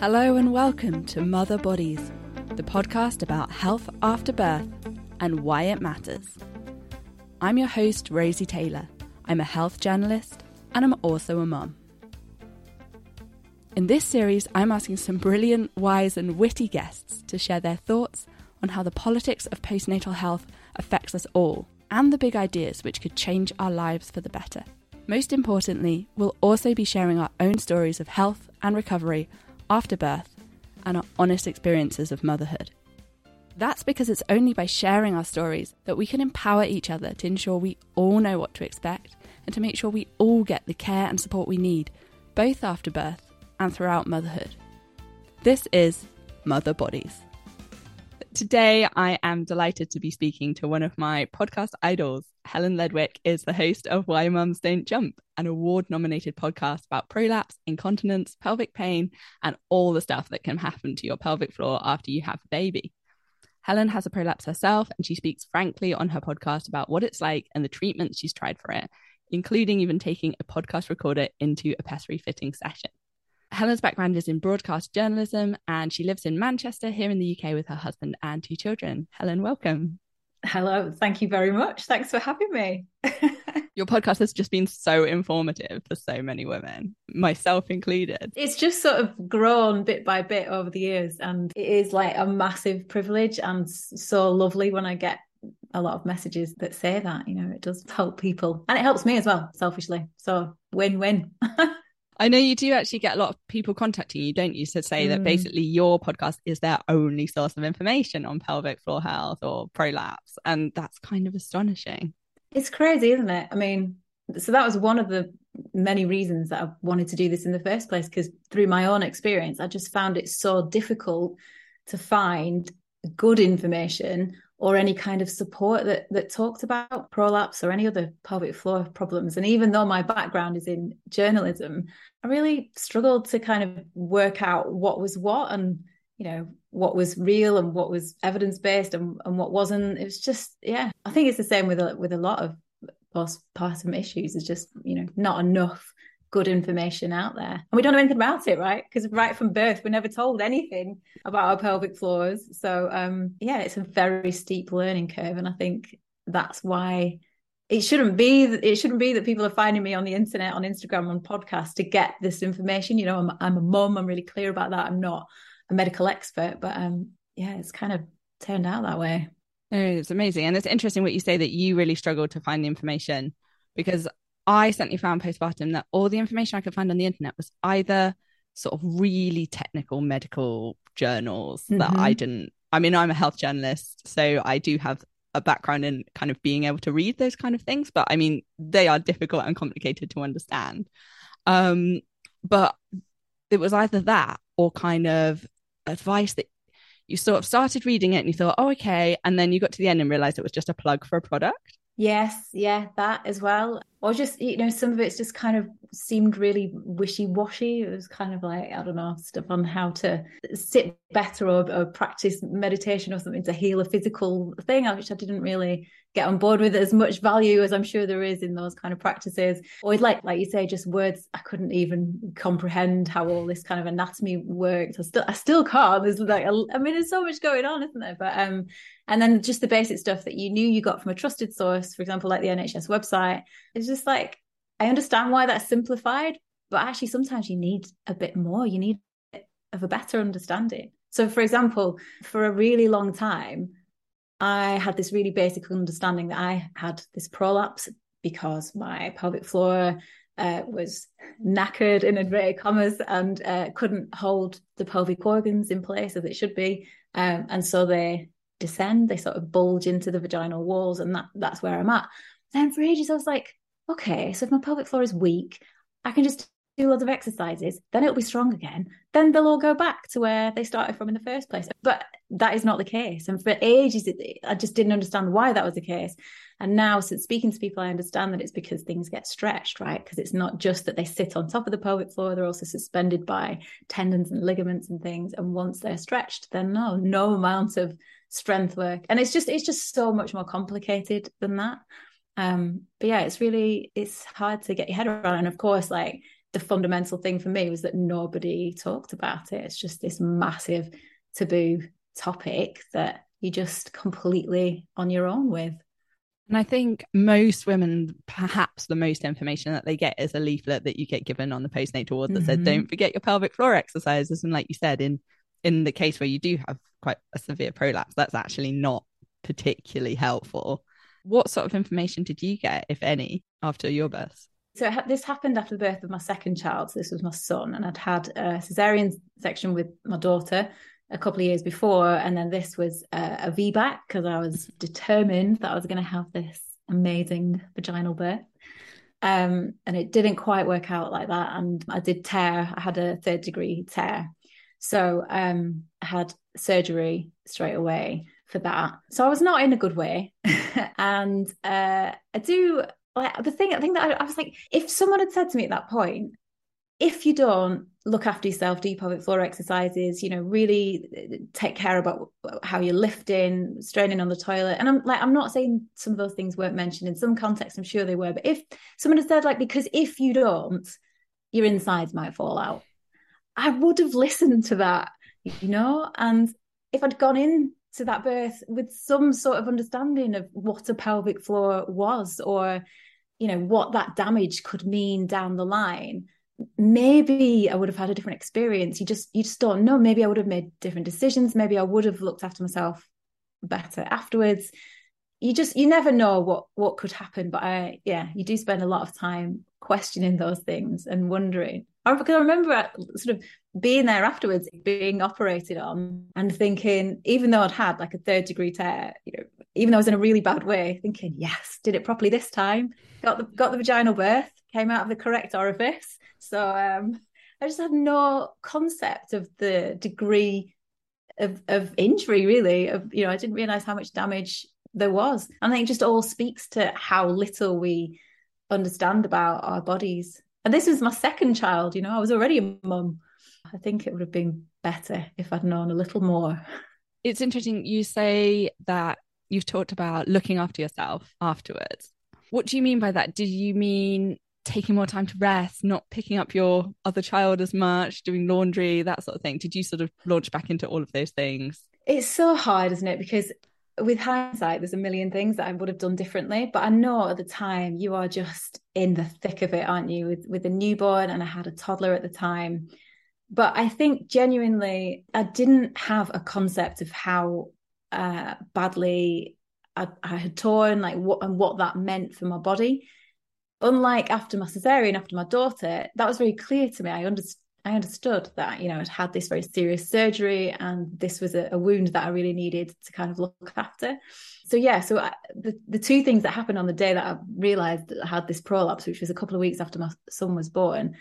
Hello and welcome to Mother Bodies, the podcast about health after birth and why it matters. I'm your host, Rosie Taylor. I'm a health journalist and I'm also a mum. In this series, I'm asking some brilliant, wise and witty guests to share their thoughts on how the politics of postnatal health affects us all and the big ideas which could change our lives for the better. Most importantly, we'll also be sharing our own stories of health and recovery after birth and our honest experiences of motherhood. That's because it's only by sharing our stories that we can empower each other to ensure we all know what to expect and to make sure we all get the care and support we need, both after birth and throughout motherhood. This is Mother Bodies. Today, I am delighted to be speaking to one of my podcast idols. Helen Ledwick is the host of Why Mums Don't Jump, an award-nominated podcast about prolapse, incontinence, pelvic pain, and all the stuff that can happen to your pelvic floor after you have a baby. Helen has a prolapse herself, and she speaks frankly on her podcast about what it's like and the treatments she's tried for it, including even taking a podcast recorder into a pessary fitting session. Helen's background is in broadcast journalism and she lives in Manchester here in the UK with her husband and two children. Helen, welcome. Hello, thank you very much. Thanks for having me. Your podcast has just been so informative for so many women, myself included. It's just sort of grown bit by bit over the years and it is like a massive privilege and so lovely when I get a lot of messages that say that, you know, it does help people and it helps me as well, selfishly. So win-win. I know you do actually get a lot of people contacting you, don't you, to say that basically your podcast is their only source of information on pelvic floor health or prolapse. And that's kind of astonishing. It's crazy, isn't it? I mean, so that was one of the many reasons that I wanted to do this in the first place, because through my own experience, I just found it so difficult to find good information or any kind of support that talked about prolapse or any other pelvic floor problems. And even though my background is in journalism, I really struggled to kind of work out what was what and, you know, what was real and what was evidence-based and what wasn't. It was just, yeah. I think it's the same with a lot of postpartum issues. It's just, you know, not enough good information out there. And we don't know anything about it, right? Because right from birth, we're never told anything about our pelvic floors. So yeah, it's a very steep learning curve. And I think that's why it shouldn't be that people are finding me on the internet, on Instagram, on podcasts to get this information. You know, I'm a mum. I'm really clear about that. I'm not a medical expert, but yeah, it's kind of turned out that way. It's amazing. And it's interesting what you say that you really struggled to find the information, because I certainly found postpartum that all the information I could find on the internet was either sort of really technical medical journals that I'm a health journalist, so I do have a background in kind of being able to read those kind of things, but I mean, they are difficult and complicated to understand. But it was either that or kind of advice that you sort of started reading it and you thought, oh, okay. And then you got to the end and realized it was just a plug for a product. Yes, yeah, that as well. Or just, you know, some of it's just kind of seemed really wishy-washy. It was kind of like, I don't know, stuff on how to sit better or practice meditation or something to heal a physical thing, which I didn't really get on board with as much value as I'm sure there is in those kind of practices. Or like you say, just words I couldn't even comprehend how all this kind of anatomy works. I still can't. There's like, I mean, there's so much going on, isn't there? But and then just the basic stuff that you knew you got from a trusted source, for example, like the NHS website. It's just like, I understand why that's simplified, but actually sometimes you need a bit more. You need a bit of a better understanding. So for example, for a really long time, I had this really basic understanding that I had this prolapse because my pelvic floor was knackered, in inverted commas, and couldn't hold the pelvic organs in place as it should be. And so they descend, they sort of bulge into the vaginal walls, and that's where I'm at. Then for ages I was like, okay, so if my pelvic floor is weak, I can just do loads of exercises, then it'll be strong again, then they'll all go back to where they started from in the first place. But that is not the case. And for ages, I just didn't understand why that was the case. And now, since speaking to people, I understand that it's because things get stretched, right? Because it's not just that they sit on top of the pelvic floor, they're also suspended by tendons and ligaments and things. And once they're stretched, then no amount of strength work. And it's just so much more complicated than that. But yeah, it's hard to get your head around. And of course, like the fundamental thing for me was that nobody talked about it. It's just this massive taboo topic that you're just completely on your own with. And I think most women, perhaps the most information that they get is a leaflet that you get given on the postnatal ward that says, don't forget your pelvic floor exercises. And like you said, in the case where you do have quite a severe prolapse, that's actually not particularly helpful. What sort of information did you get, if any, after your birth? So this happened after the birth of my second child. So this was my son, and I'd had a cesarean section with my daughter a couple of years before, and then this was a VBAC because I was determined that I was going to have this amazing vaginal birth, and it didn't quite work out like that, and I did tear. I had a third degree tear, so I had surgery straight away for that. So I was not in a good way, and I was like, if someone had said to me at that point, if you don't look after yourself, do pelvic floor exercises, really take care about how you're lifting, straining on the toilet. And I'm not saying some of those things weren't mentioned in some contexts, I'm sure they were. But if someone had said because if you don't, your insides might fall out, I would have listened to that, and if I'd gone in to that birth with some sort of understanding of what a pelvic floor was, or, what that damage could mean down the line, maybe I would have had a different experience. You just don't know. Maybe I would have made different decisions. Maybe I would have looked after myself better afterwards. You never know what could happen. But you do spend a lot of time questioning those things and wondering. Because I remember sort of being there afterwards, being operated on, and thinking, even though I'd had a third degree tear, even though I was in a really bad way, thinking, yes, did it properly this time, got the vaginal birth, came out of the correct orifice. So I just had no concept of the degree of injury, really. I didn't realise how much damage there was. And I think it just all speaks to how little we understand about our bodies. And this was my second child, I was already a mum. I think it would have been better if I'd known a little more. It's interesting you say that you've talked about looking after yourself afterwards. What do you mean by that? Did you mean taking more time to rest, not picking up your other child as much, doing laundry, that sort of thing? Did you sort of launch back into all of those things? It's so hard, isn't it? Because with hindsight, there's a million things that I would have done differently. But I know at the time you are just in the thick of it, aren't you? With a newborn, and I had a toddler at the time. But I think genuinely, I didn't have a concept of how badly I had torn, what that meant for my body. Unlike after my cesarean, after my daughter, that was very clear to me. I understood that, I'd had this very serious surgery, and this was a wound that I really needed to kind of look after. So the two things that happened on the day that I realised that I had this prolapse, which was a couple of weeks after my son was born,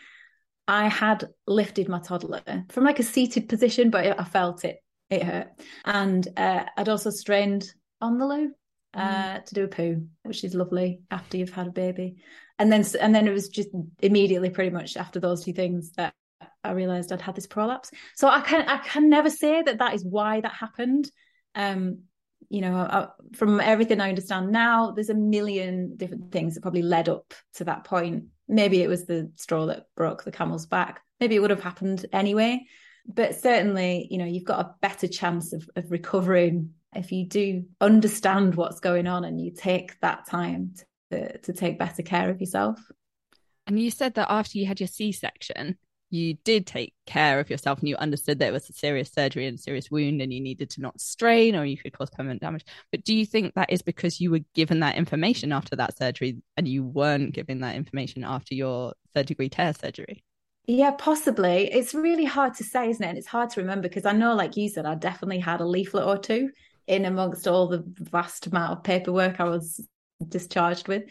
I had lifted my toddler from a seated position, but I felt it. It hurt. And I'd also strained on the loo to do a poo, which is lovely after you've had a baby. And then it was just immediately pretty much after those two things that I realised I'd had this prolapse. So I can never say that is why that happened. From everything I understand now, there's a million different things that probably led up to that point. Maybe it was the straw that broke the camel's back. Maybe it would have happened anyway. But certainly, you've got a better chance of recovering if you do understand what's going on and you take that time to take better care of yourself. And you said that after you had your C-section, you did take care of yourself, and you understood that it was a serious surgery and a serious wound, and you needed to not strain or you could cause permanent damage. But do you think that is because you were given that information after that surgery and you weren't given that information after your third degree tear surgery? Yeah, possibly. It's really hard to say, isn't it? And it's hard to remember, because I know, like you said, I definitely had a leaflet or two in amongst all the vast amount of paperwork I was discharged with.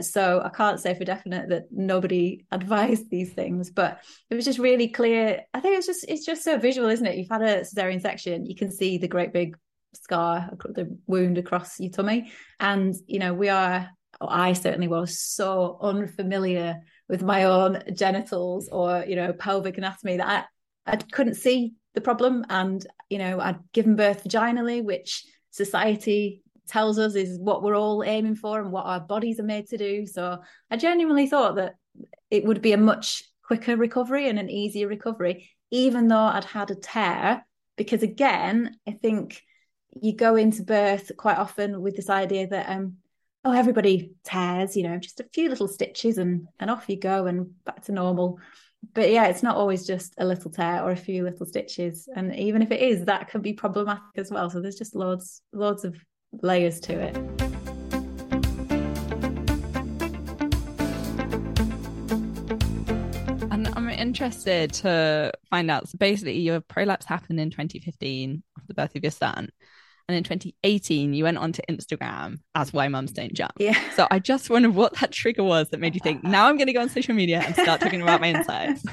So I can't say for definite that nobody advised these things, but it was just really clear. I think it's just so visual, isn't it? You've had a cesarean section, you can see the great big scar, the wound across your tummy. And, I certainly was so unfamiliar with my own genitals or, pelvic anatomy that I couldn't see the problem. And, I'd given birth vaginally, which society tells us is what we're all aiming for and what our bodies are made to do. So I genuinely thought that it would be a much quicker recovery and an easier recovery, even though I'd had a tear. Because again, I think you go into birth quite often with this idea that, oh, everybody tears, you know, just a few little stitches and off you go and back to normal. But yeah, it's not always just a little tear or a few little stitches. And even if it is, that can be problematic as well. So there's just loads of layers to it. And I'm interested to find out, so basically your prolapse happened in 2015 after the birth of your son. And in 2018, you went onto Instagram as Why Mums Don't Jump. Yeah. So I just wondered what that trigger was that made you think, now I'm going to go on social media and start talking about my insides.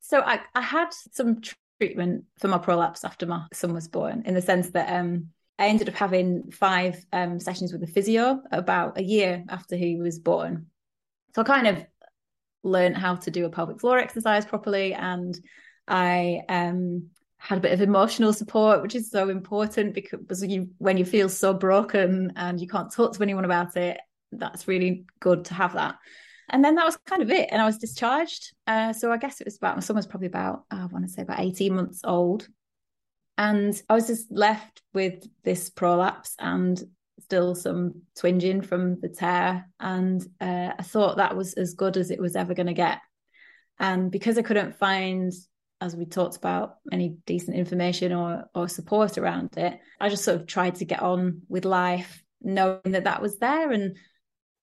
So I had some treatment for my prolapse after my son was born, in the sense that I ended up having 5 sessions with a physio about a year after he was born. So I kind of learned how to do a pelvic floor exercise properly, and I had a bit of emotional support, which is so important, because when you feel so broken and you can't talk to anyone about it, that's really good to have that. And then that was kind of it. And I was discharged. So I guess it was about, my son was probably about, I want to say about 18 months old. And I was just left with this prolapse and still some twinging from the tear. And I thought that was as good as it was ever going to get. And because I couldn't find, as we talked about, any decent information or support around it, I just sort of tried to get on with life, knowing that that was there. And,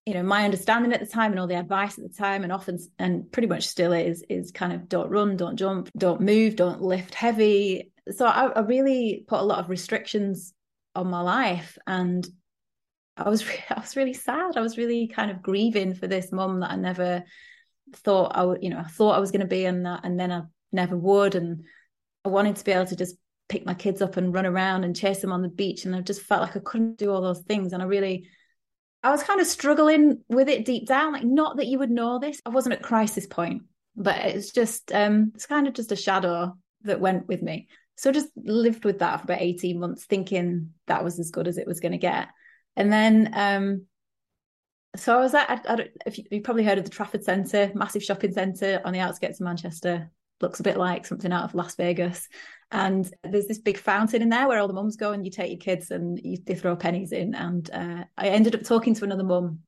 you know, my understanding at the time and all the advice at the time, and often, and pretty much still is kind of don't run, don't jump, don't move, don't lift heavy. So I really put a lot of restrictions on my life, and I was really sad. I was really kind of grieving for this mum that I never thought I would, you know, I thought I was going to be, and that, and then I never would. And I wanted to be able to just pick my kids up and run around and chase them on the beach, and I just felt like I couldn't do all those things. And I was kind of struggling with it deep down, like, not that you would know this, I wasn't at crisis point, but it's just it's kind of just a shadow that went with me. So I just lived with that for about 18 months, thinking that was as good as it was going to get. And then so I was at, I don't, if you've probably heard of the Trafford Centre, massive shopping centre on the outskirts of Manchester. Looks a bit like something out of Las Vegas. And there's this big fountain in there where all the mums go, and you take your kids and they throw pennies in. And I ended up talking to another mum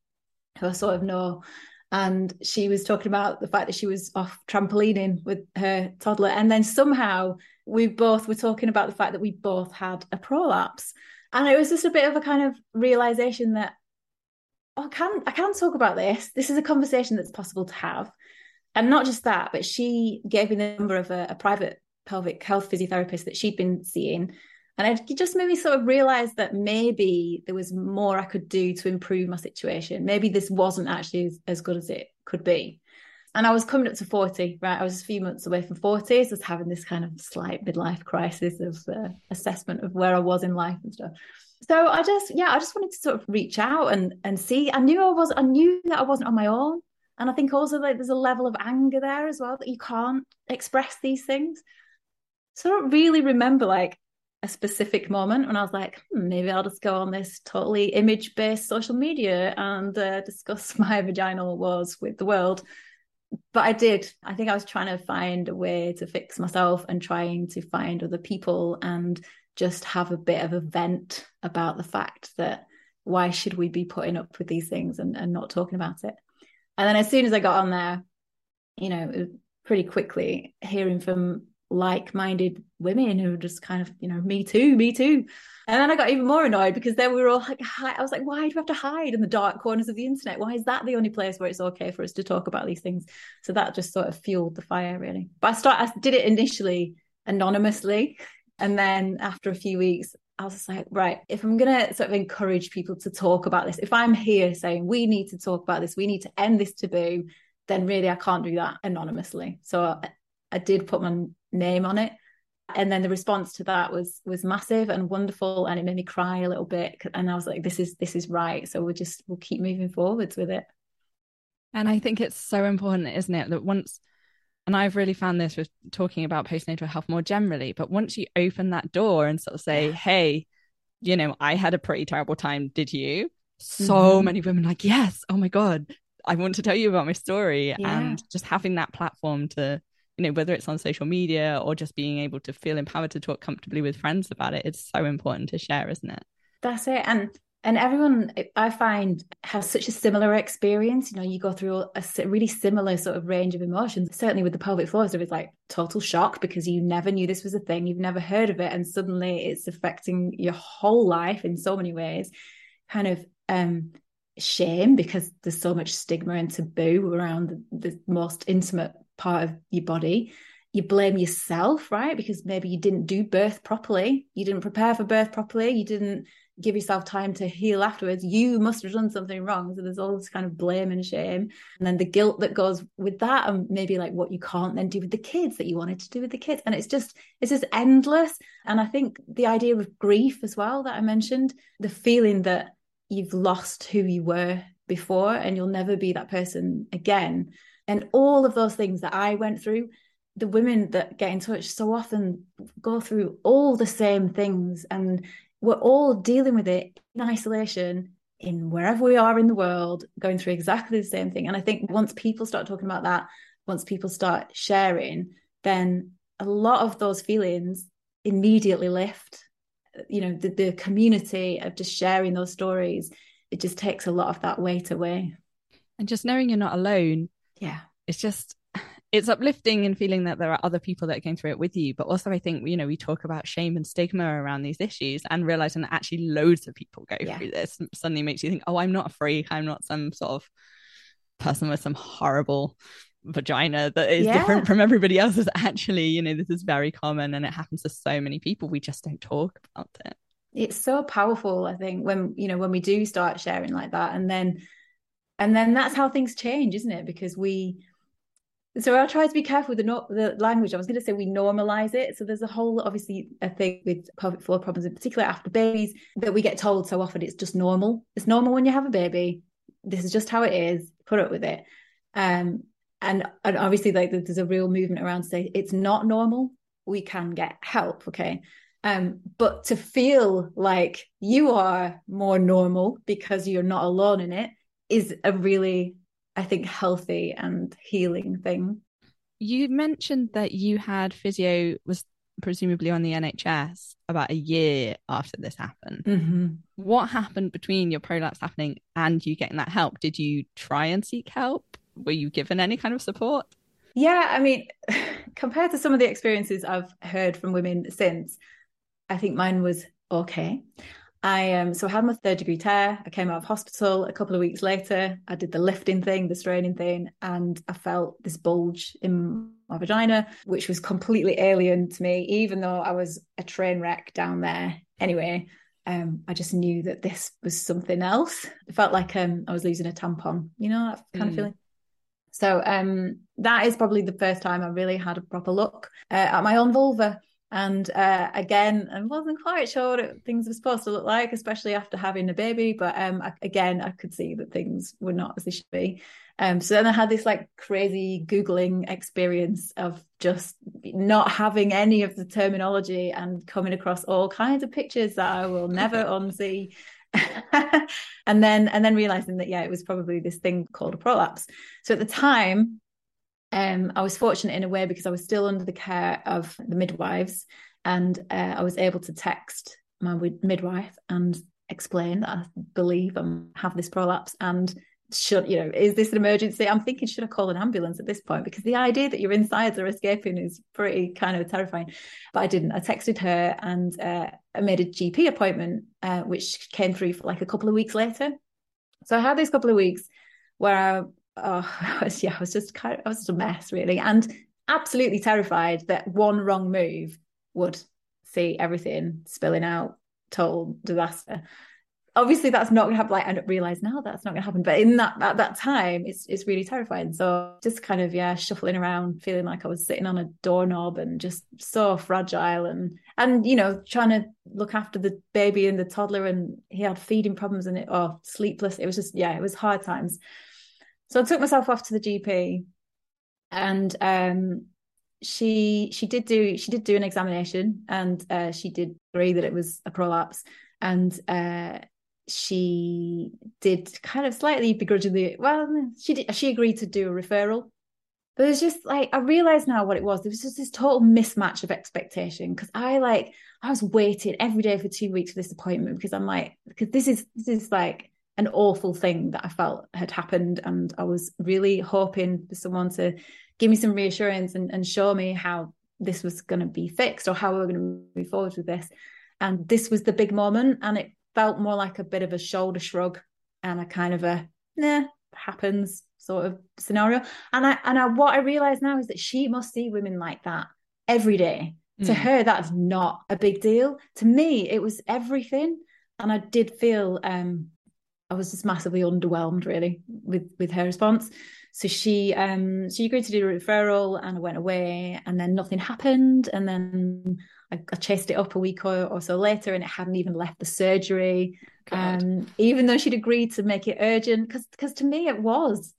who I sort of know, and she was talking about the fact that she was off trampolining with her toddler. And then somehow we both were talking about the fact that we both had a prolapse. And it was just a bit of a kind of realization that, oh, I can talk about this. This is a conversation that's possible to have. And not just that, but she gave me the number of a private pelvic health physiotherapist that she'd been seeing. And it just made me sort of realise that maybe there was more I could do to improve my situation. Maybe this wasn't actually as good as it could be. And I was coming up to 40, right? I was a few months away from 40, so I was having this kind of slight midlife crisis of assessment of where I was in life and stuff. So I just wanted to sort of reach out and see. I knew that I wasn't on my own. And I think also that there's a level of anger there as well, that you can't express these things. So I don't really remember like a specific moment when I was like, maybe I'll just go on this totally image-based social media and discuss my vaginal woes with the world. But I did. I think I was trying to find a way to fix myself and trying to find other people and just have a bit of a vent about the fact that why should we be putting up with these things and not talking about it? And then as soon as I got on there, you know, pretty quickly hearing from like-minded women who were just kind of, you know, me too. And then I got even more annoyed because then we were all like, I was like, why do we have to hide in the dark corners of the internet? Why is that the only place where it's okay for us to talk about these things? So that just sort of fueled the fire, really. But I did it initially anonymously. And then after a few weeks, I was like, right, if I'm going to sort of encourage people to talk about this, if I'm here saying we need to talk about this, we need to end this taboo, then really I can't do that anonymously. So I did put my name on it. And then the response to that was massive and wonderful. And it made me cry a little bit. And I was like, this is right. So we'll keep moving forwards with it. And I think it's so important, isn't it? That once, and I've really found this with talking about postnatal health more generally, but once you open that door and sort of say, hey, you know, I had a pretty terrible time, did you? So many women are like, yes, oh my God, I want to tell you about my story. Yeah. And just having that platform to, you know, whether it's on social media or just being able to feel empowered to talk comfortably with friends about it, it's so important to share, isn't it? That's it. And everyone, I find, has such a similar experience. You know, you go through a really similar sort of range of emotions. Certainly with the pelvic floor stuff, it's like total shock because you never knew this was a thing. You've never heard of it. And suddenly it's affecting your whole life in so many ways. Kind of shame because there's so much stigma and taboo around the most intimate part of your body. You blame yourself, right? Because maybe you didn't do birth properly. You didn't prepare for birth properly. You didn't give yourself time to heal afterwards. You must have done something wrong. So there's all this kind of blame and shame, and then the guilt that goes with that, and maybe like what you can't then do with the kids that you wanted to do with the kids. And it's just endless. And I think the idea of grief as well that I mentioned, the feeling that you've lost who you were before and you'll never be that person again, and all of those things that I went through. The women that get in touch so often go through all the same things, and we're all dealing with it in isolation, in wherever we are in the world, going through exactly the same thing. And I think once people start talking about that, once people start sharing, then a lot of those feelings immediately lift. You know, the community of just sharing those stories, it just takes a lot of that weight away. And just knowing you're not alone. Yeah. It's uplifting, and feeling that there are other people that are going through it with you. But also I think, you know, we talk about shame and stigma around these issues, and realizing that actually loads of people go through this suddenly makes you think, oh, I'm not a freak. I'm not some sort of person with some horrible vagina that is different from everybody else's. Actually, you know, this is very common, and it happens to so many people. We just don't talk about it. It's so powerful, I think, when, you know, when we do start sharing like that, and then that's how things change, isn't it? Because so I'll try to be careful with the language. I was going to say we normalize it. So there's a whole, obviously, a thing with pelvic floor problems, in particular after babies, that we get told so often it's just normal. It's normal when you have a baby. This is just how it is. Put up with it. And obviously, like, there's a real movement around to say it's not normal. We can get help, okay? But to feel like you are more normal because you're not alone in it is a really, I think, healthy and healing thing. You mentioned that you had physio, was presumably on the NHS, about a year after this happened. Mm-hmm. What happened between your prolapse happening and you getting that help? Did you try and seek help? Were you given any kind of support? Yeah, I mean, compared to some of the experiences I've heard from women since, I think mine was okay. So I had my 3rd degree tear. I came out of hospital a couple of weeks later. I did the lifting thing, the straining thing, and I felt this bulge in my vagina, which was completely alien to me, even though I was a train wreck down there. Anyway, I just knew that this was something else. It felt like I was losing a tampon, you know, that kind of feeling. So that is probably the first time I really had a proper look at my own vulva. And again, I wasn't quite sure what things were supposed to look like, especially after having a baby. But I could see that things were not as they should be. So then I had this like crazy Googling experience of just not having any of the terminology and coming across all kinds of pictures that I will never unsee. and then realizing that, yeah, it was probably this thing called a prolapse. So at the time, I was fortunate in a way because I was still under the care of the midwives, and I was able to text my midwife and explain that I believe I have this prolapse, and should, you know, is this an emergency? I'm thinking, should I call an ambulance at this point? Because the idea that your insides are escaping is pretty kind of terrifying. But I didn't. I texted her, and I made a GP appointment, which came through for like a couple of weeks later. So I had these couple of weeks where I was just a mess, really, and absolutely terrified that one wrong move would see everything spilling out, total disaster. Obviously, that's not going to happen. Like, I realize now that's not going to happen, but in that at that time, it's really terrifying. So just kind of shuffling around, feeling like I was sitting on a doorknob and just so fragile, and you know, trying to look after the baby and the toddler, and he had feeding problems and sleepless. It was just it was hard times. So I took myself off to the GP, and she did do an examination, and she did agree that it was a prolapse, and she did kind of slightly begrudgingly, well, she agreed to do a referral. But it was just like, I realise now what it was. There was just this total mismatch of expectation, because I was waiting every day for 2 weeks for this appointment, because I'm like, because this is like an awful thing that I felt had happened, and I was really hoping for someone to give me some reassurance and show me how this was going to be fixed, or how we were going to move forward with this. And this was the big moment, and it felt more like a bit of a shoulder shrug and a kind of a nah, happens sort of scenario. And I what I realize now is that she must see women like that every day. To her, that's not a big deal. To me, it was everything. And I did feel I was just massively underwhelmed, really, with her response. So she agreed to do a referral, and I went away, and then nothing happened. And then I chased it up a week or so later, and it hadn't even left the surgery. Even though she'd agreed to make it urgent, because to me it was,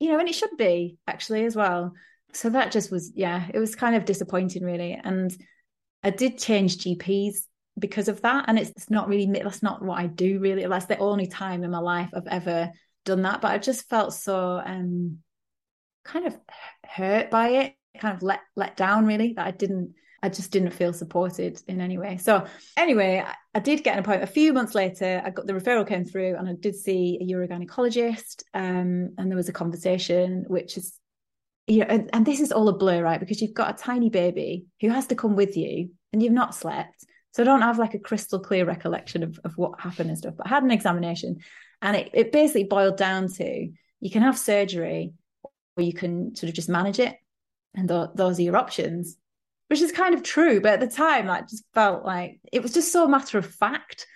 you know, and it should be actually as well. So that just was, it was kind of disappointing, really. And I did change GPs because of that. And it's not really, that's not what I do, really. That's the only time in my life I've ever done that. But I just felt so kind of hurt by it, kind of let down, really, that I just didn't feel supported in any way. So anyway, I did get an appointment a few months later. I got the referral came through, and I did see a urogynecologist, and there was a conversation, which is, you know, and this is all a blur, right? Because you've got a tiny baby who has to come with you, and you've not slept. So I don't have like a crystal clear recollection of what happened and stuff, but I had an examination, and it basically boiled down to, you can have surgery, or you can sort of just manage it. And those are your options. Which is kind of true, but at the time, like, just felt like it was just so matter of fact,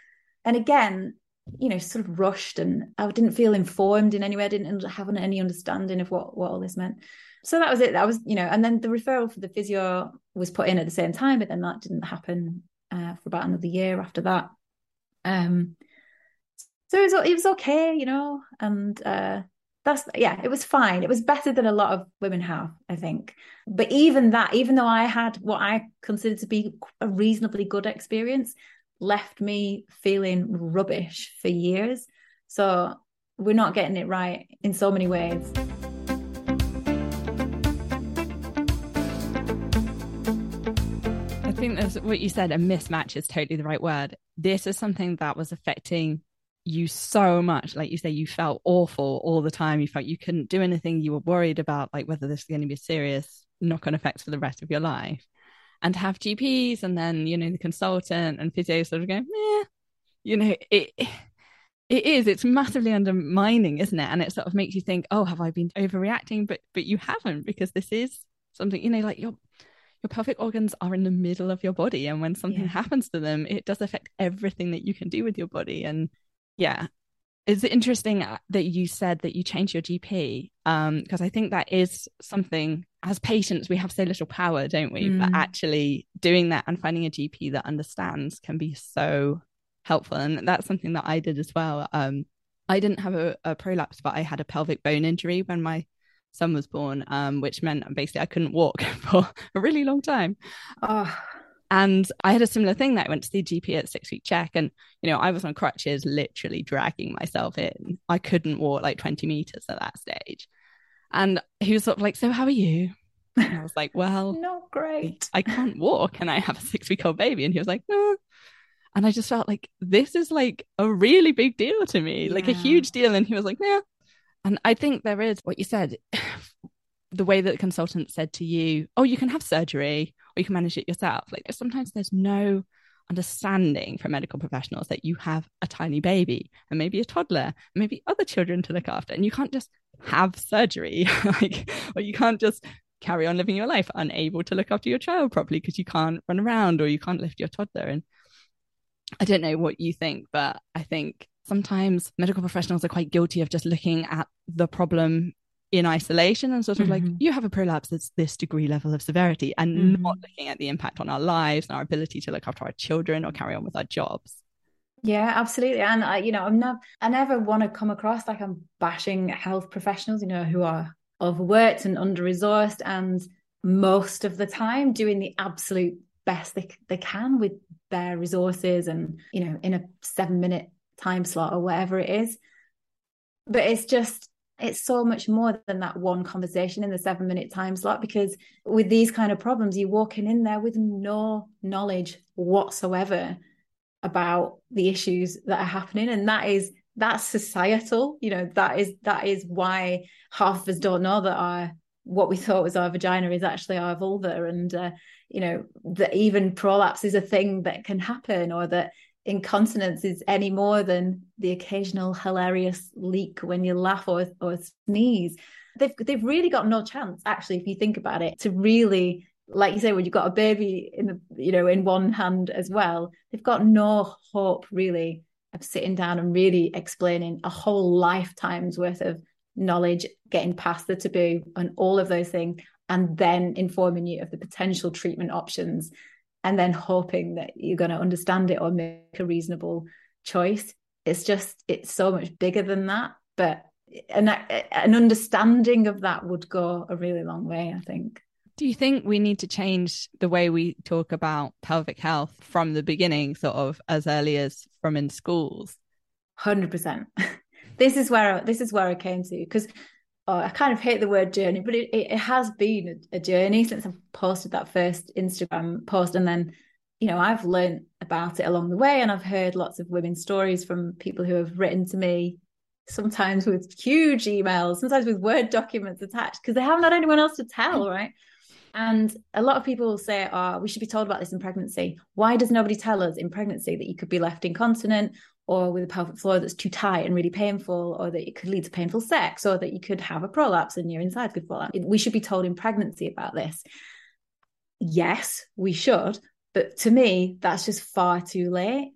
and again, you know, sort of rushed, and I didn't feel informed in any way. I didn't have any understanding of what all this meant. So that was it. That was, you know, and then the referral for the physio was put in at the same time, but then that didn't happen for about another year after that. So it was okay, you know, and it was fine. It was better than a lot of women have, I think. But even though I had what I considered to be a reasonably good experience, left me feeling rubbish for years. So we're not getting it right in so many ways. I think that's what you said, a mismatch is totally the right word. This is something that was affecting you so much. Like you say, you felt awful all the time. You felt you couldn't do anything. You were worried about like whether this is going to be a serious knock-on effects for the rest of your life. And to have GPs and then, you know, the consultant and physio sort of going, you know, it's massively undermining, isn't it? And it sort of makes you think, oh, have I been overreacting? But you haven't, because this is something, you know, like your pelvic organs are in the middle of your body, and when something happens to them, it does affect everything that you can do with your body. And yeah, it's interesting that you said that you changed your GP, because I think that is something, as patients, we have so little power, don't we? But actually doing that and finding a GP that understands can be so helpful. And that's something that I did as well. I didn't have a prolapse, but I had a pelvic bone injury when my son was born, which meant basically I couldn't walk for a really long time. And I had a similar thing that I went to the GP at 6-week check, and, you know, I was on crutches, literally dragging myself in. I couldn't walk like 20 meters at that stage. And he was sort of like, so how are you? And I was like, well, not great. I can't walk and I have a 6-week-old baby. And he was like, no. And I just felt like, this is like a really big deal to me, like a huge deal. And he was like, no. And I think there is what you said, the way that the consultant said to you, oh, you can have surgery, or you can manage it yourself. Like, sometimes there's no understanding from medical professionals that you have a tiny baby, and maybe a toddler, and maybe other children to look after, and you can't just have surgery, like, or you can't just carry on living your life unable to look after your child properly because you can't run around or you can't lift your toddler. And I don't know what you think, but I think sometimes medical professionals are quite guilty of just looking at the problem in isolation and sort of like, you have a prolapse that's this degree level of severity, and not looking at the impact on our lives and our ability to look after our children or carry on with our jobs. Yeah, absolutely. And I, you know, I never want to come across like I'm bashing health professionals, you know, who are overworked and under-resourced, and most of the time doing the absolute best they can with their resources, and, you know, in a 7-minute time slot or whatever it is. But it's just, it's so much more than that one conversation in the 7-minute time slot, because with these kind of problems, you're walking in there with no knowledge whatsoever about the issues that are happening. And that's societal, you know, that is why half of us don't know that what we thought was our vagina is actually our vulva. And, you know, that even prolapse is a thing that can happen, or that incontinence is any more than the occasional hilarious leak when you laugh or sneeze. They've really got no chance, actually, if you think about it, to really, like you say, when you've got a baby in the, you know, in one hand as well, they've got no hope really of sitting down and really explaining a whole lifetime's worth of knowledge, getting past the taboo and all of those things, and then informing you of the potential treatment options, and then hoping that you're going to understand it or make a reasonable choice. It's just, it's so much bigger than that. But an understanding of that would go a really long way, I think. Do you think we need to change the way we talk about pelvic health from the beginning, sort of as early as from in schools? 100%. This is where I came to, because I kind of hate the word journey, but it has been a journey since I've posted that first Instagram post. And then, you know, I've learned about it along the way, and I've heard lots of women's stories from people who have written to me, sometimes with huge emails, sometimes with Word documents attached, because they haven't had anyone else to tell, right? And a lot of people will say, oh, we should be told about this in pregnancy. Why does nobody tell us in pregnancy that you could be left incontinent, or with a pelvic floor that's too tight and really painful, or that it could lead to painful sex, or that you could have a prolapse and your insides could fall out? We should be told in pregnancy about this. Yes, we should. But to me, that's just far too late.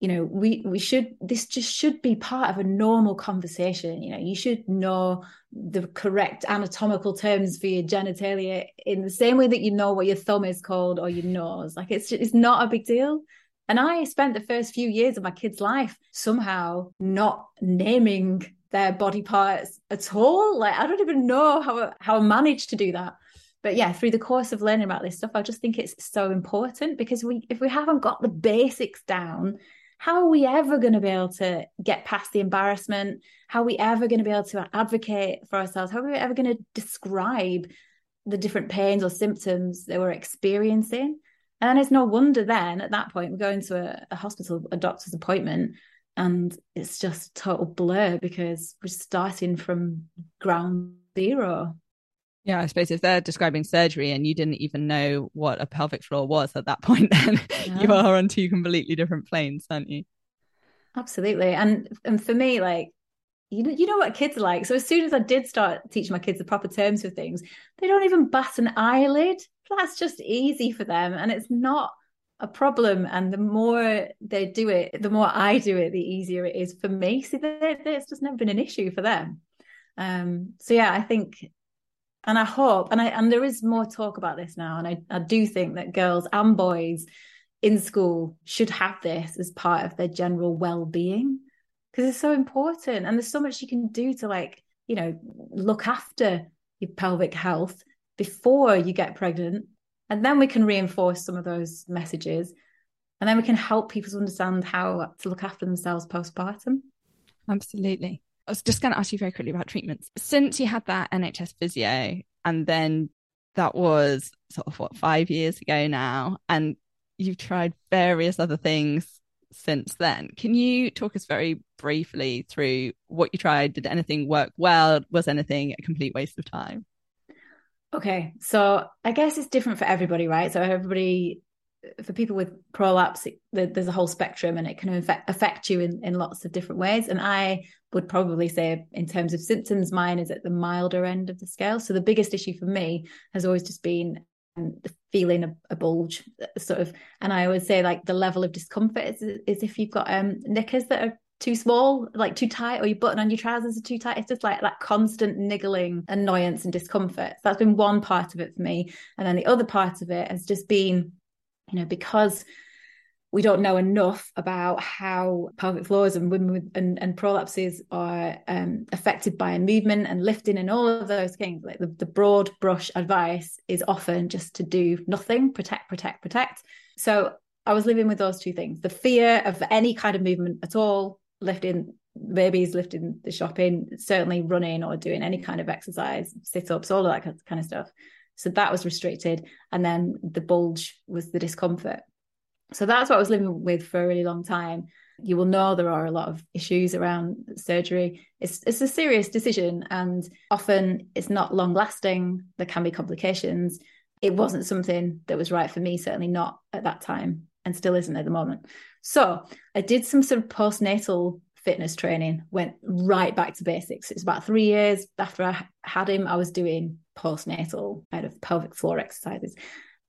You know, this should be part of a normal conversation. You know, you should know the correct anatomical terms for your genitalia in the same way that you know what your thumb is called or your nose. Like, it's not a big deal. And I spent the first few years of my kids' life somehow not naming their body parts at all. Like, I don't even know how I managed to do that. But yeah, through the course of learning about this stuff, I just think it's so important, because if we haven't got the basics down, how are we ever going to be able to get past the embarrassment? How are we ever going to be able to advocate for ourselves? How are we ever going to describe the different pains or symptoms that we're experiencing? And it's no wonder then at that point we go into a hospital, a doctor's appointment, and it's just total blur, because we're starting from ground zero. Yeah, I suppose if they're describing surgery and you didn't even know what a pelvic floor was at that point, then yeah. You are on two completely different planes, aren't you? Absolutely. And for me, like, you know what kids are like. So as soon as I did start teaching my kids the proper terms for things, they don't even bat an eyelid. That's just easy for them, and it's not a problem. And the more they do it, the more I do it, the easier it is for me. So it's just never been an issue for them. So yeah, I think, and I hope, and there is more talk about this now, and I do think that girls and boys in school should have this as part of their general well-being, because it's so important, and there's so much you can do to, like, you know, look after your pelvic health before you get pregnant. And then we can reinforce some of those messages, and then we can help people to understand how to look after themselves postpartum. Absolutely. I was just going to ask you very quickly about treatments. Since you had that NHS physio, and then that was sort of 5 years ago now, and you've tried various other things since then, can you talk us very briefly through what you tried? Did anything work well? Was anything a complete waste of time? Okay, so I guess it's different for everybody, right? So for people with prolapse, there's a whole spectrum, and it can affect you in lots of different ways. And I would probably say, in terms of symptoms, mine is at the milder end of the scale. So the biggest issue for me has always just been the feeling of a bulge, sort of. And I always say, like, the level of discomfort is if you've got knickers that are too small, like too tight, or your button on your trousers are too tight. It's just like that constant niggling annoyance and discomfort. So that's been one part of it for me. And then the other part of it has just been, you know, because we don't know enough about how pelvic floors and women with and prolapses are affected by movement and lifting and all of those things. Like, the broad brush advice is often just to do nothing, protect. So I was living with those two things, the fear of any kind of movement at all, lifting babies, lifting the shopping, certainly running or doing any kind of exercise, sit-ups, all of that kind of stuff. So that was restricted. And then the bulge was the discomfort. So that's what I was living with for a really long time. You will know there are a lot of issues around surgery. It's a serious decision, and often it's not long lasting. There can be complications. It wasn't something that was right for me, certainly not at that time, and still isn't at the moment. So I did some sort of postnatal fitness training, went right back to basics. It's about 3 years after I had him, I was doing postnatal kind of pelvic floor exercises.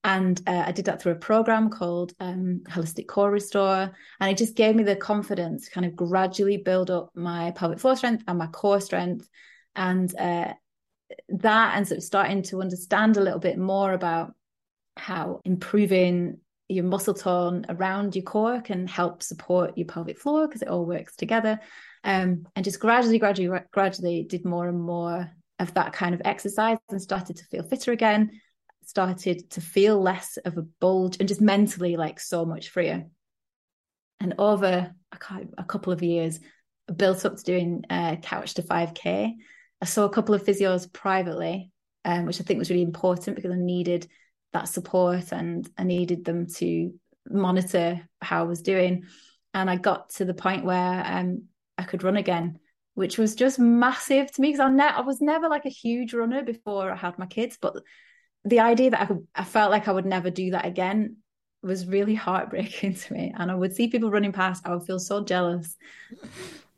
And I did that through a program called Holistic Core Restore. And it just gave me the confidence to kind of gradually build up my pelvic floor strength and my core strength. And that, and sort of starting to understand a little bit more about how improving your muscle tone around your core can help support your pelvic floor, because it all works together. And just gradually did more and more of that kind of exercise, and started to feel fitter again, started to feel less of a bulge, and just mentally like so much freer. And over a couple of years, I built up to doing Couch to 5K. I saw a couple of physios privately, which I think was really important, because I needed that support and I needed them to monitor how I was doing. And I got to the point where I could run again, which was just massive to me, because I was never like a huge runner before I had my kids, but the idea that I felt like I would never do that again was really heartbreaking to me. And I would see people running past, I would feel so jealous.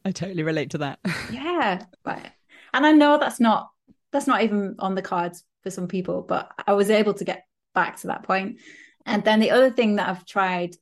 I totally relate to that. Yeah. Right. And I know that's not even on the cards for some people, but I was able to get back to that point. And then the other thing that I've tried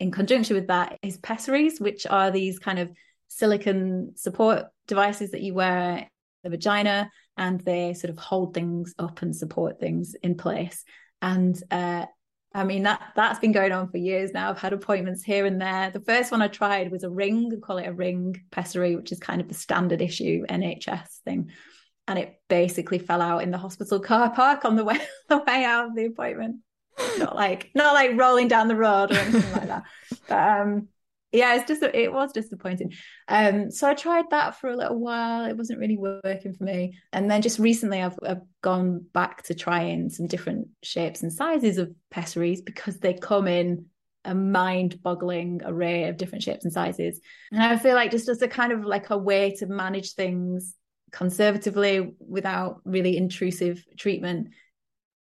in conjunction with that is pessaries, which are these kind of silicone support devices that you wear the vagina, and they sort of hold things up and support things in place. And I mean, that's been going on for years now. I've had appointments here and there. The first one I tried was a ring, we call it a ring pessary, which is kind of the standard issue NHS thing. And it basically fell out in the hospital car park on the way out of the appointment. Not like rolling down the road or anything like that. But yeah, it was disappointing. So I tried that for a little while. It wasn't really working for me. And then just recently I've gone back to trying some different shapes and sizes of pessaries, because they come in a mind-boggling array of different shapes and sizes. And I feel like just as a kind of like a way to manage things conservatively without really intrusive treatment,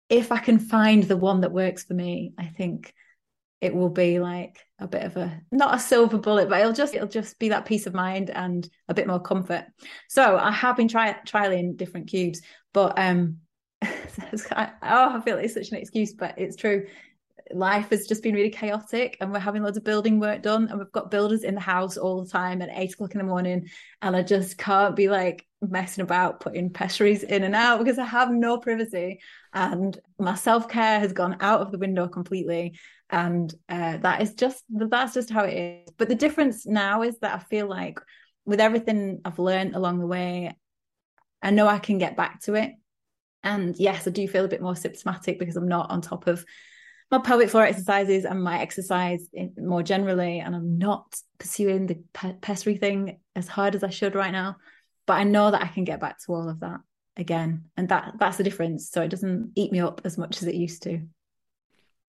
if I can find the one that works for me, I think it will be like a bit of a, not a silver bullet, but it'll just be that peace of mind and a bit more comfort. So I have been trialing different cubes, but I feel like it's such an excuse, but it's true. Life has just been really chaotic, and we're having loads of building work done, and we've got builders in the house all the time at 8 o'clock in the morning, and I just can't be like messing about putting pessaries in and out, because I have no privacy, and my self-care has gone out of the window completely. And that's just how it is. But the difference now is that I feel like with everything I've learned along the way, I know I can get back to it. And yes, I do feel a bit more symptomatic, because I'm not on top of my pelvic floor exercises and my exercise more generally. And I'm not pursuing the pessary thing as hard as I should right now. But I know that I can get back to all of that again. And that's the difference. So it doesn't eat me up as much as it used to.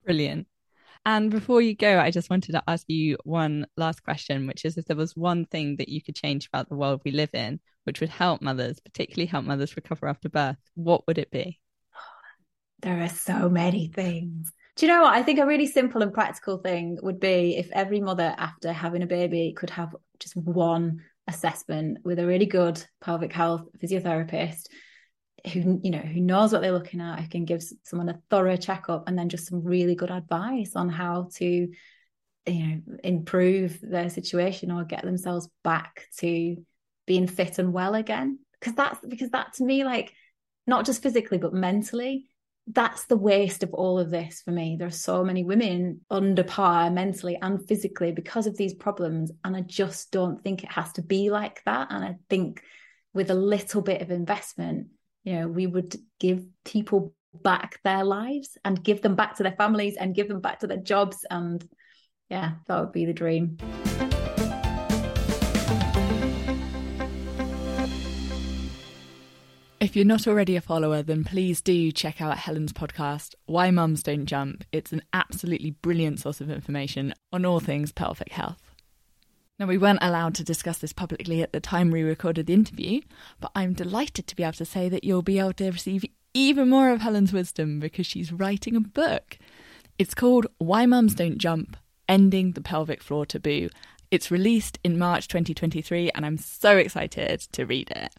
Brilliant. And before you go, I just wanted to ask you one last question, which is if there was one thing that you could change about the world we live in, which would help mothers, particularly help mothers recover after birth, what would it be? There are so many things. Do you know what? I think a really simple and practical thing would be if every mother after having a baby could have just one assessment with a really good pelvic health physiotherapist who knows what they're looking at, who can give someone a thorough checkup, and then just some really good advice on how to, improve their situation or get themselves back to being fit and well again. Because that to me, like, not just physically, but mentally, that's the waste of all of this for me. There are so many women under par mentally and physically because of these problems. And I just don't think it has to be like that. And I think with a little bit of investment, we would give people back their lives and give them back to their families and give them back to their jobs. And yeah, that would be the dream. If you're not already a follower, then please do check out Helen's podcast, Why Mums Don't Jump. It's an absolutely brilliant source of information on all things pelvic health. Now, we weren't allowed to discuss this publicly at the time we recorded the interview, but I'm delighted to be able to say that you'll be able to receive even more of Helen's wisdom because she's writing a book. It's called Why Mums Don't Jump: Ending the Pelvic Floor Taboo. It's released in March 2023 and I'm so excited to read it.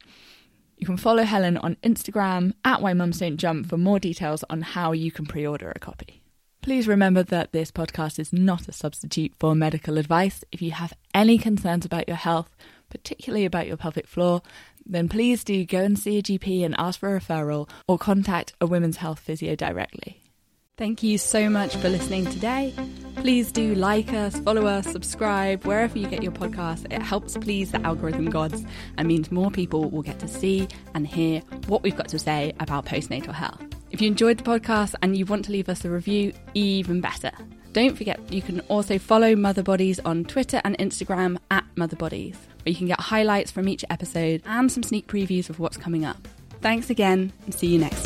You can follow Helen on Instagram at Why Mums Don't Jump for more details on how you can pre-order a copy. Please remember that this podcast is not a substitute for medical advice. If you have any concerns about your health, particularly about your pelvic floor, then please do go and see a GP and ask for a referral or contact a women's health physio directly. Thank you so much for listening today. Please do like us, follow us, subscribe, wherever you get your podcasts. It helps please the algorithm gods and means more people will get to see and hear what we've got to say about postnatal health. If you enjoyed the podcast and you want to leave us a review, even better. Don't forget, you can also follow Mother Bodies on Twitter and Instagram at Mother Bodies, where you can get highlights from each episode and some sneak previews of what's coming up. Thanks again and see you next time.